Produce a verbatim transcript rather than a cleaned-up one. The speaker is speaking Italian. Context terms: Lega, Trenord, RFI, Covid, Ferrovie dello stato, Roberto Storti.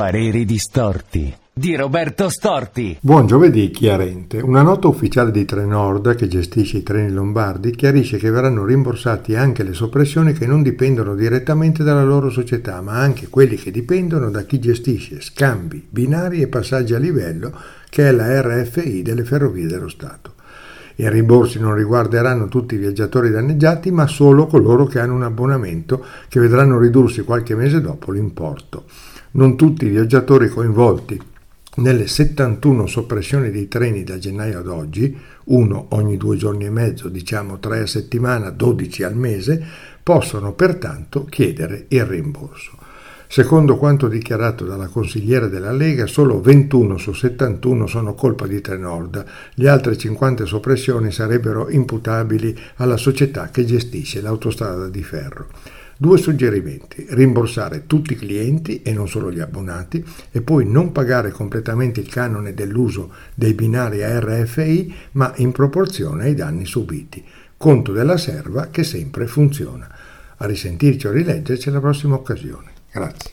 Pareri distorti di Roberto Storti. Buon giovedì chiarente. Una nota ufficiale di Trenord, che gestisce i treni lombardi, chiarisce che verranno rimborsati anche le soppressioni che non dipendono direttamente dalla loro società, ma anche quelli che dipendono da chi gestisce scambi, binari e passaggi a livello, che è la R F I delle Ferrovie dello Stato. I rimborsi non riguarderanno tutti i viaggiatori danneggiati, ma solo coloro che hanno un abbonamento che vedranno ridursi qualche mese dopo l'importo. Non tutti i viaggiatori coinvolti nelle settantuno soppressioni dei treni da gennaio ad oggi, uno ogni due giorni e mezzo, diciamo tre a settimana, dodici al mese, possono pertanto chiedere il rimborso. Secondo quanto dichiarato dalla consigliera della Lega, solo ventuno su settantuno sono colpa di Trenord. Le altre cinquanta soppressioni sarebbero imputabili alla società che gestisce l'autostrada di ferro. Due suggerimenti: rimborsare tutti i clienti e non solo gli abbonati, e poi non pagare completamente il canone dell'uso dei binari a R F I, ma in proporzione ai danni subiti. Conto della serva che sempre funziona. A risentirci o rileggerci alla prossima occasione. Grazie.